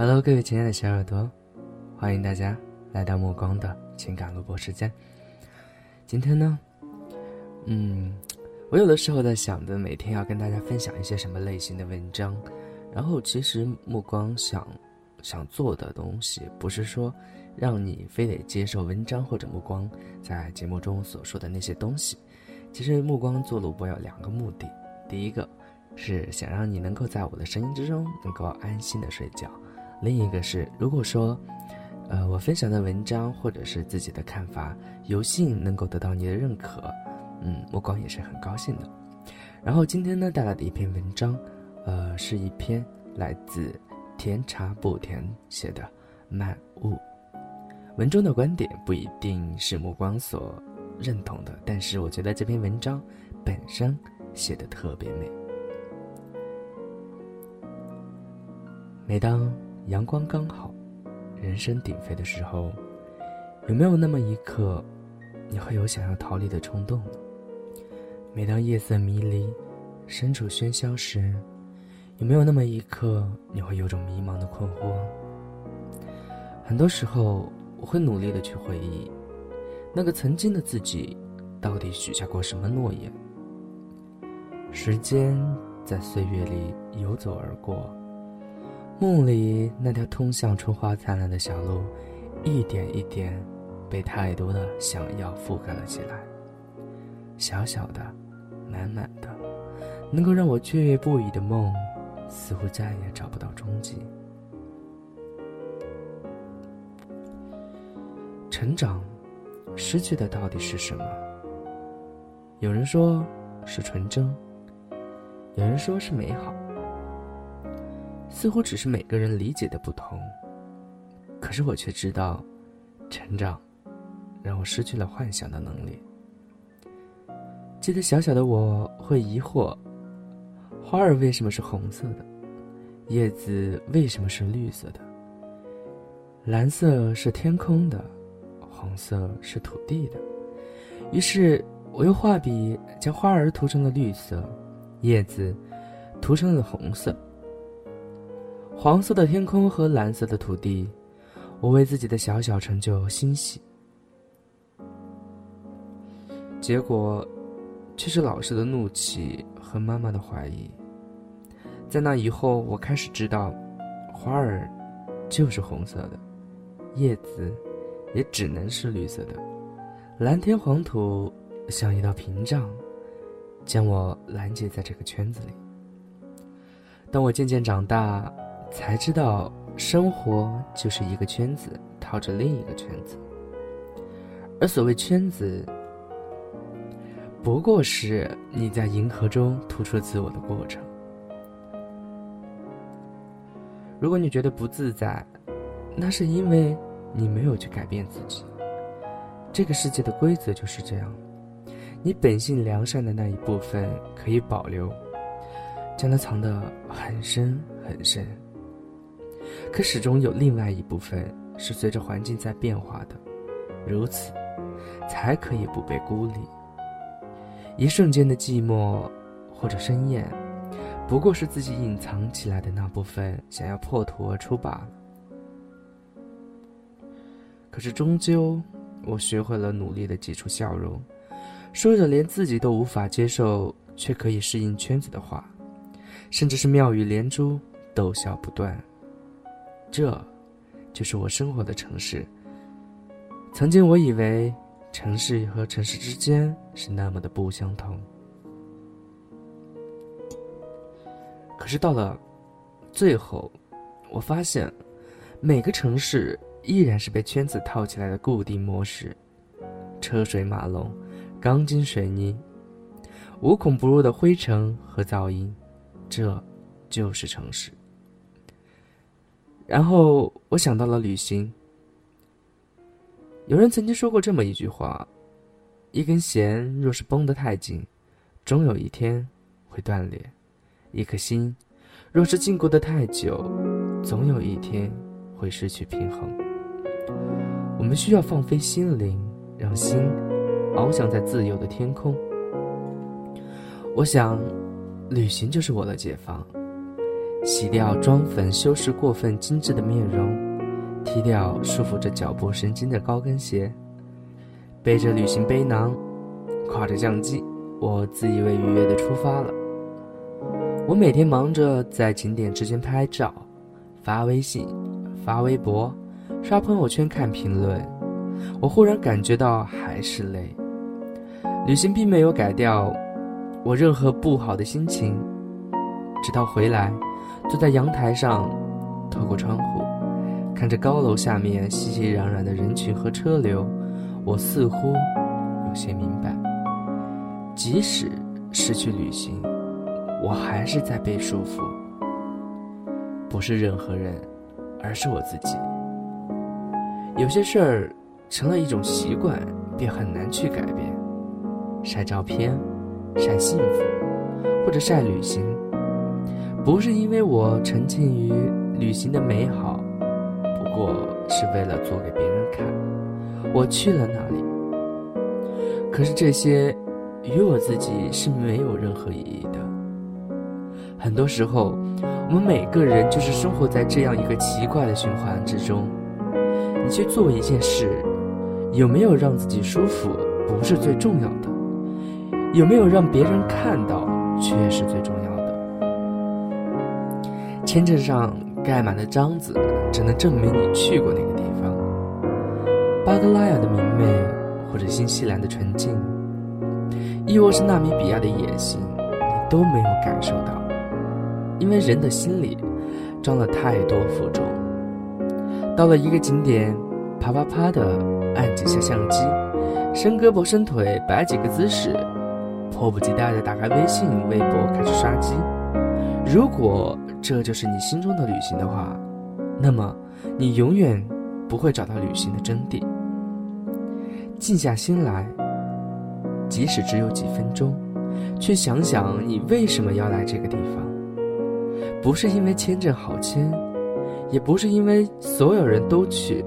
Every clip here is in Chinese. Hello， 各位亲爱的小耳朵，欢迎大家来到目光的情感录播时间。今天呢，我有的时候在想着每天要跟大家分享一些什么类型的文章，然后其实目光想做的东西，不是说让你非得接受文章或者目光在节目中所说的那些东西。其实目光做录播有2个目的，第一个是想让你能够在我的声音之中能够安心的睡觉，另一个是如果说我分享的文章或者是自己的看法有幸能够得到你的认可，目光也是很高兴的。然后今天呢带来的一篇文章，是一篇来自甜茶不甜写的漫悟。文中的观点不一定是目光所认同的，但是我觉得这篇文章本身写得特别美。每当阳光刚好，人声鼎沸的时候，有没有那么一刻，你会有想要逃离的冲动呢？每当夜色迷离，身处喧嚣时，有没有那么一刻，你会有种迷茫的困惑？很多时候，我会努力的去回忆，那个曾经的自己，到底许下过什么诺言？时间在岁月里游走而过，梦里那条通向春花灿烂的小路，一点一点被太多的想要覆盖了起来，小小的满满的，能够让我雀跃不已的梦，似乎再也找不到踪迹。成长失去的到底是什么？有人说是纯真，有人说是美好，似乎只是每个人理解的不同。可是我却知道，成长让我失去了幻想的能力。记得小小的我会疑惑，花儿为什么是红色的，叶子为什么是绿色的，蓝色是天空的，红色是土地的。于是我用画笔将花儿涂成了绿色，叶子涂成了红色，黄色的天空和蓝色的土地，我为自己的小小成就欣喜。结果，却是老师的怒气和妈妈的怀疑。在那以后，我开始知道，花儿就是红色的，叶子也只能是绿色的。蓝天黄土像一道屏障，将我拦截在这个圈子里。当我渐渐长大，才知道生活就是一个圈子套着另一个圈子，而所谓圈子，不过是你在银河中突出自我的过程。如果你觉得不自在，那是因为你没有去改变自己。这个世界的规则就是这样，你本性良善的那一部分可以保留，将它藏得很深很深，可始终有另外一部分是随着环境在变化的，如此才可以不被孤立。一瞬间的寂寞或者深夜，不过是自己隐藏起来的那部分想要破土而出罢了。可是终究我学会了努力的挤出笑容，说着连自己都无法接受却可以适应圈子的话，甚至是妙语连珠，逗笑不断。这就是我生活的城市。曾经我以为城市和城市之间是那么的不相同，可是到了最后，我发现每个城市依然是被圈子套起来的固定模式，车水马龙，钢筋水泥，无孔不入的灰尘和噪音，这就是城市。然后我想到了旅行。有人曾经说过这么一句话，一根弦若是绷得太紧，终有一天会断裂；一颗心若是禁锢得太久，总有一天会失去平衡。我们需要放飞心灵，让心翱翔在自由的天空。我想旅行就是我的解放，洗掉妆粉修饰过分精致的面容，踢掉束缚着脚部神经的高跟鞋，背着旅行背囊，挎着相机，我自以为愉悦地出发了。我每天忙着在景点之间拍照、发微信、发微博、刷朋友圈、看评论，我忽然感觉到还是累。旅行并没有改掉我任何不好的心情，直到回来坐在阳台上，透过窗户看着高楼下面熙熙攘攘的人群和车流，我似乎有些明白，即使失去旅行，我还是在被束缚，不是任何人，而是我自己。有些事儿成了一种习惯，便很难去改变。晒照片，晒幸福，或者晒旅行，不是因为我沉浸于旅行的美好，不过是为了做给别人看我去了哪里。可是这些与我自己是没有任何意义的。很多时候，我们每个人就是生活在这样一个奇怪的循环之中。你去做一件事，有没有让自己舒服不是最重要的，有没有让别人看到却是最重要的。签证上盖满了章子，只能证明你去过那个地方。巴格拉雅的明媚，或者新西兰的纯净，亦或是纳米比亚的野性，你都没有感受到，因为人的心里装了太多负重。到了一个景点，啪啪啪的按几下相机，伸胳膊伸腿，摆几个姿势，迫不及待地打开微信微博开始刷机。如果这就是你心中的旅行的话，那么你永远不会找到旅行的真谛。静下心来，即使只有几分钟，去想想你为什么要来这个地方。不是因为签证好签，也不是因为所有人都去，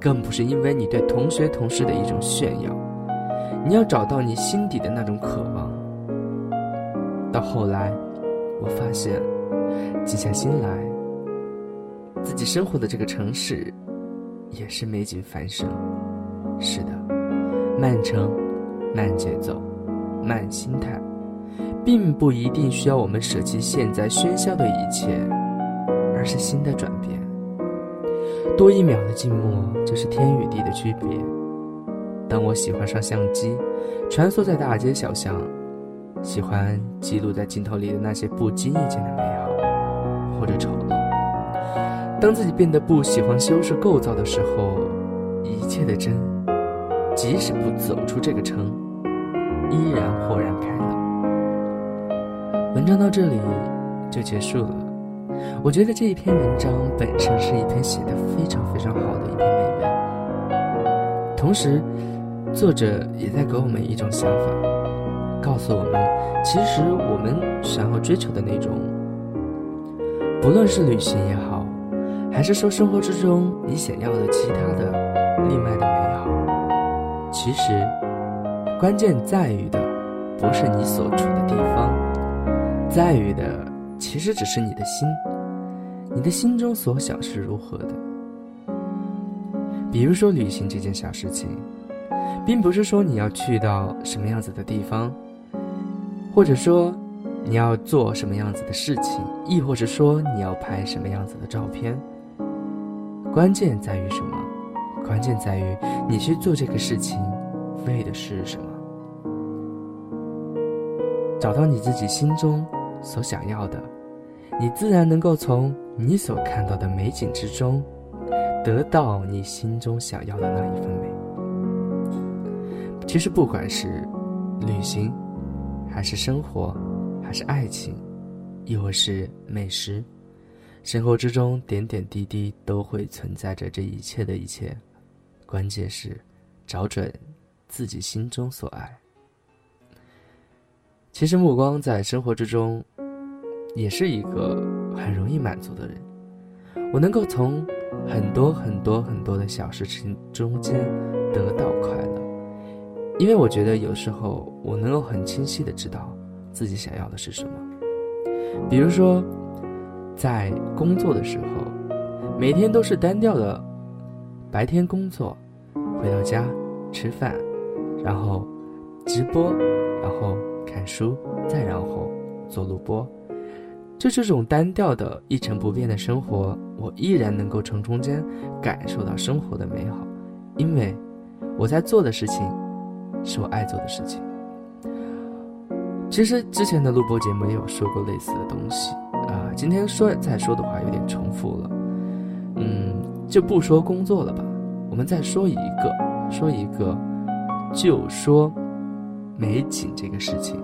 更不是因为你对同学同事的一种炫耀。你要找到你心底的那种渴望。到后来我发现，静下心来，自己生活的这个城市也是美景繁盛。是的，慢城、慢节奏、慢心态，并不一定需要我们舍弃现在喧嚣的一切，而是心的转变。多一秒的静默，就是天与地的区别。当我喜欢上相机，穿梭在大街小巷，喜欢记录在镜头里的那些不经意间的美好，或者丑陋。当自己变得不喜欢修饰构造的时候，一切的真，即使不走出这个城，依然豁然开朗。文章到这里就结束了。我觉得这一篇文章本身是一篇写得非常非常好的一篇美文，同时作者也在给我们一种想法，告诉我们其实我们想要追求的那种，不论是旅行也好，还是说生活之中你想要的其他的另外的美好，其实关键在于的不是你所处的地方，在于的其实只是你的心，你的心中所想是如何的。比如说旅行这件小事情，并不是说你要去到什么样子的地方，或者说你要做什么样子的事情，亦或是说你要拍什么样子的照片。关键在于什么？关键在于你去做这个事情为的是什么。找到你自己心中所想要的，你自然能够从你所看到的美景之中得到你心中想要的那一份美。其实不管是旅行，还是生活，还是爱情，亦或是美食，生活之中点点滴滴都会存在着这一切的一切。关键是找准自己心中所爱。其实目光在生活之中也是一个很容易满足的人，我能够从很多很多很多的小事情中间得到快乐，因为我觉得有时候我能够很清晰地知道自己想要的是什么。比如说在工作的时候，每天都是单调的，白天工作，回到家吃饭，然后直播，然后看书，再然后做录播。就这种单调的一成不变的生活，我依然能够从中间感受到生活的美好，因为我在做的事情是我爱做的事情。其实之前的录播节目也有说过类似的东西啊，今天再说的话有点重复了，就不说工作了吧，我们再说一个，就说美景这个事情。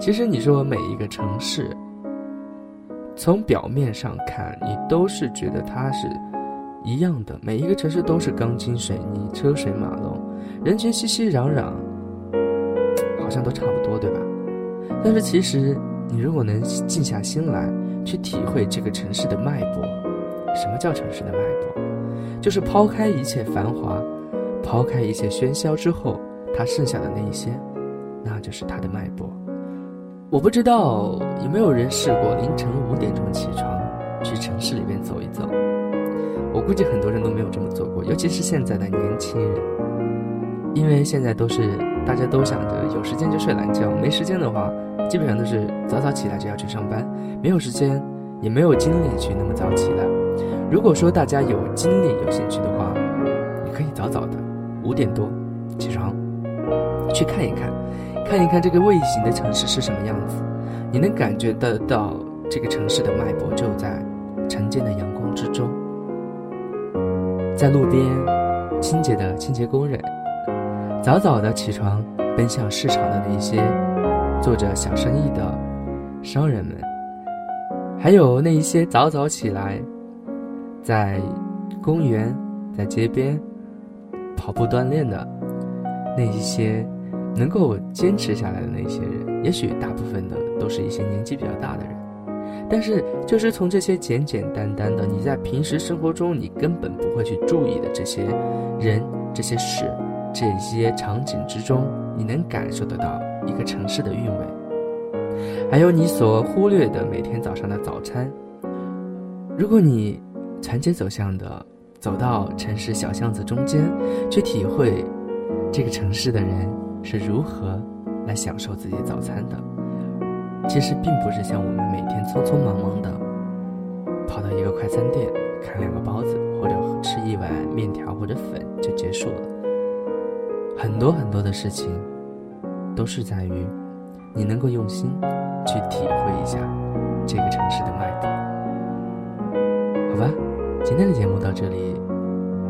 其实你说每一个城市，从表面上看你都是觉得它是一样的，每一个城市都是钢筋水泥，车水马龙，人群熙熙攘攘，好像都差不多，对吧？但是其实你如果能静下心来去体会这个城市的脉搏。什么叫城市的脉搏？就是抛开一切繁华，抛开一切喧嚣之后，它剩下的那一些，那就是它的脉搏。我不知道有没有人试过凌晨5点钟起床去城市里面走一走，我估计很多人都没有这么做过，尤其是现在的年轻人，因为现在都是大家都想着有时间就睡懒觉，没时间的话基本上都是早早起来就要去上班，没有时间也没有精力去那么早起来。如果说大家有精力有兴趣的话，你可以早早的5点多起床去看一看这个卫星的城市是什么样子，你能感觉得到这个城市的脉搏就在晨间的阳光之中，在路边清洁的清洁工人，早早的起床奔向市场的那些做着小生意的商人们，还有那一些早早起来在公园在街边跑步锻炼的那一些能够坚持下来的那些人。也许大部分的都是一些年纪比较大的人，但是就是从这些简简单单的你在平时生活中你根本不会去注意的这些人这些事这些场景之中，你能感受得到一个城市的韵味，还有你所忽略的每天早上的早餐。如果你晨间走向的走到城市小巷子中间，去体会这个城市的人是如何来享受自己早餐的。其实并不是像我们每天匆匆忙忙的跑到一个快餐店看2个包子或者吃1碗面条或者粉就结束了，很多很多的事情都是在于你能够用心去体会一下这个城市的脉搏。好吧，今天的节目到这里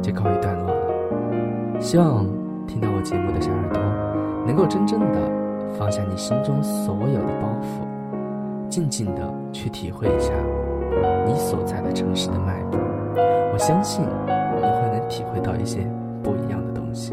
就告一段落了，希望听到我节目的小耳朵能够真正的放下你心中所有的包袱，静静的去体会一下你所在的城市的脉搏，我相信你会能体会到一些不一样的东西。